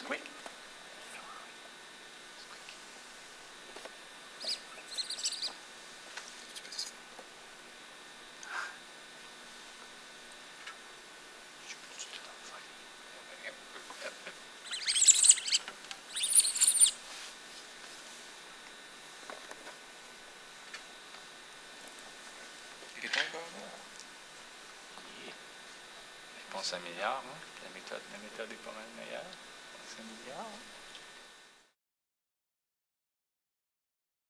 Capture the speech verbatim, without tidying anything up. It's quick. Je pense à un milliard, hein. La méthode, la méthode est quand même meilleure. C'est un milliard. Hein.